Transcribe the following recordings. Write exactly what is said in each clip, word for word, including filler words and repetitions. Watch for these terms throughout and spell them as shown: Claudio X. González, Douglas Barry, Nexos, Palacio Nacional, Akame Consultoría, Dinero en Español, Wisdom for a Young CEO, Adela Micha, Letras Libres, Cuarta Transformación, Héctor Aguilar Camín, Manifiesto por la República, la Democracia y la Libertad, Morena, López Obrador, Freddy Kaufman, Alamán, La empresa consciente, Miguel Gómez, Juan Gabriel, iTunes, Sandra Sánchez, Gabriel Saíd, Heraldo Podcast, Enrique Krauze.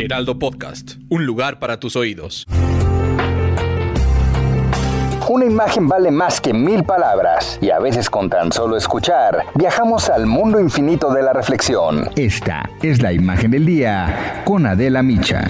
Heraldo Podcast, un lugar para tus oídos. Una imagen vale más que mil palabras, y a veces con tan solo escuchar, viajamos al mundo infinito de la reflexión. Esta es la imagen del día con Adela Micha.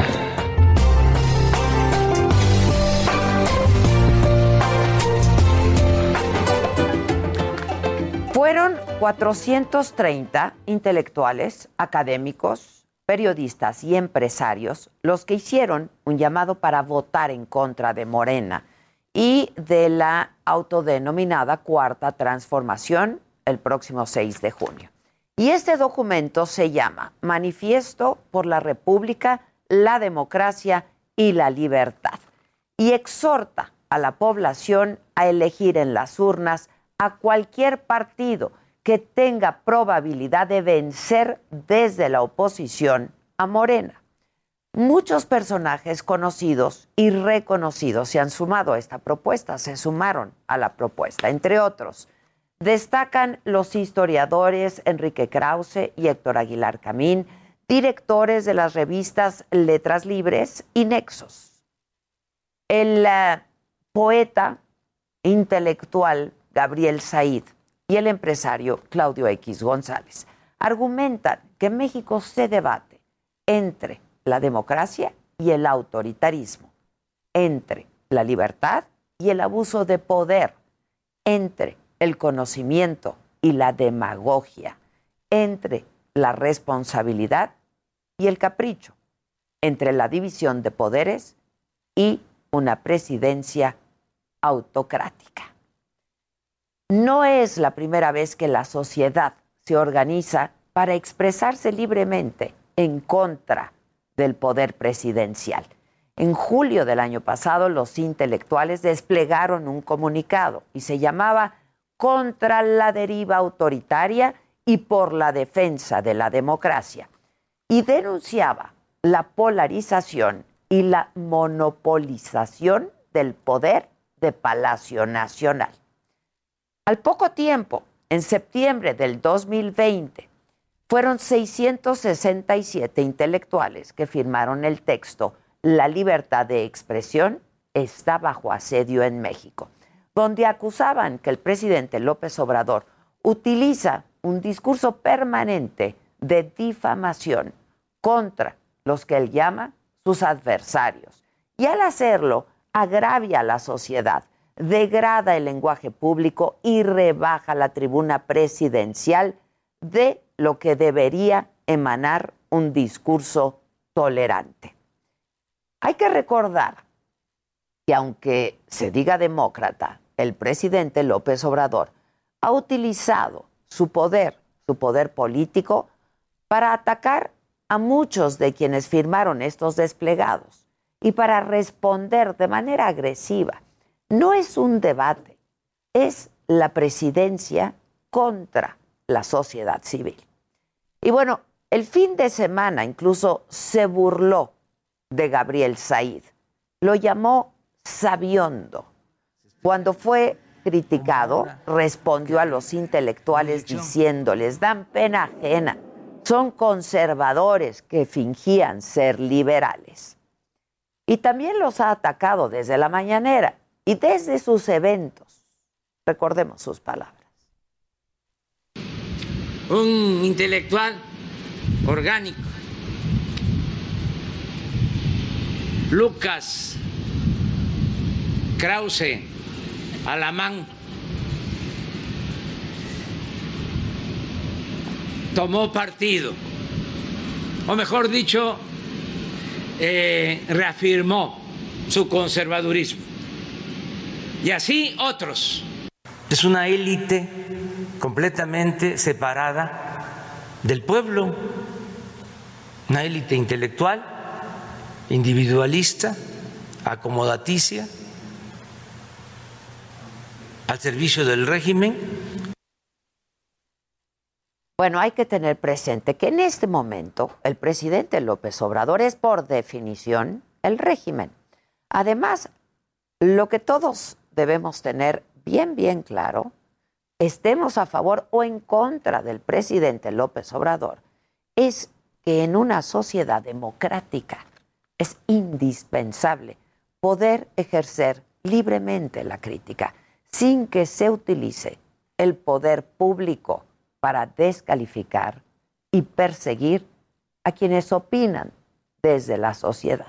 Fueron cuatrocientos treinta intelectuales, académicos, periodistas y empresarios los que hicieron un llamado para votar en contra de Morena y de la autodenominada Cuarta Transformación el próximo seis de junio. Y este documento se llama Manifiesto por la República, la Democracia y la Libertad, y exhorta a la población a elegir en las urnas a cualquier partido que tenga probabilidad de vencer desde la oposición a Morena. Muchos personajes conocidos y reconocidos se han sumado a esta propuesta, se sumaron a la propuesta. Entre otros, destacan los historiadores Enrique Krauze y Héctor Aguilar Camín, directores de las revistas Letras Libres y Nexos. El uh, poeta intelectual Gabriel Saíd y el empresario Claudio X. González argumentan que México se debate entre la democracia y el autoritarismo, entre la libertad y el abuso de poder, entre el conocimiento y la demagogia, entre la responsabilidad y el capricho, entre la división de poderes y una presidencia autocrática. No es la primera vez que la sociedad se organiza para expresarse libremente en contra del poder presidencial. En julio del año pasado, los intelectuales desplegaron un comunicado y se llamaba Contra la deriva autoritaria y por la defensa de la democracia, y denunciaba la polarización y la monopolización del poder de Palacio Nacional. Al poco tiempo, en septiembre del dos mil veinte, fueron seiscientos sesenta y siete intelectuales que firmaron el texto La libertad de expresión está bajo asedio en México, donde acusaban que el presidente López Obrador utiliza un discurso permanente de difamación contra los que él llama sus adversarios, y al hacerlo agravia a la sociedad, degrada el lenguaje público y rebaja la tribuna presidencial de lo que debería emanar un discurso tolerante. Hay que recordar que aunque se diga demócrata, el presidente López Obrador ha utilizado su poder, su poder político, para atacar a muchos de quienes firmaron estos desplegados y para responder de manera agresiva. No es un debate, es la presidencia contra la sociedad civil. Y bueno, el fin de semana incluso se burló de Gabriel Saíd. Lo llamó sabiondo. Cuando fue criticado, respondió a los intelectuales diciéndoles: dan pena ajena, son conservadores que fingían ser liberales. Y también los ha atacado desde la mañanera y desde sus eventos. Recordemos sus palabras. Un intelectual orgánico, Lucas Krauze, Alamán, tomó partido, o mejor dicho, eh, reafirmó su conservadurismo. Y así otros. Es una élite completamente separada del pueblo, una élite intelectual, individualista, acomodaticia, al servicio del régimen. Bueno, hay que tener presente que en este momento el presidente López Obrador es por definición el régimen. Además, lo que todos debemos tener bien, bien claro, estemos a favor o en contra del presidente López Obrador, es que en una sociedad democrática es indispensable poder ejercer libremente la crítica sin que se utilice el poder público para descalificar y perseguir a quienes opinan desde la sociedad.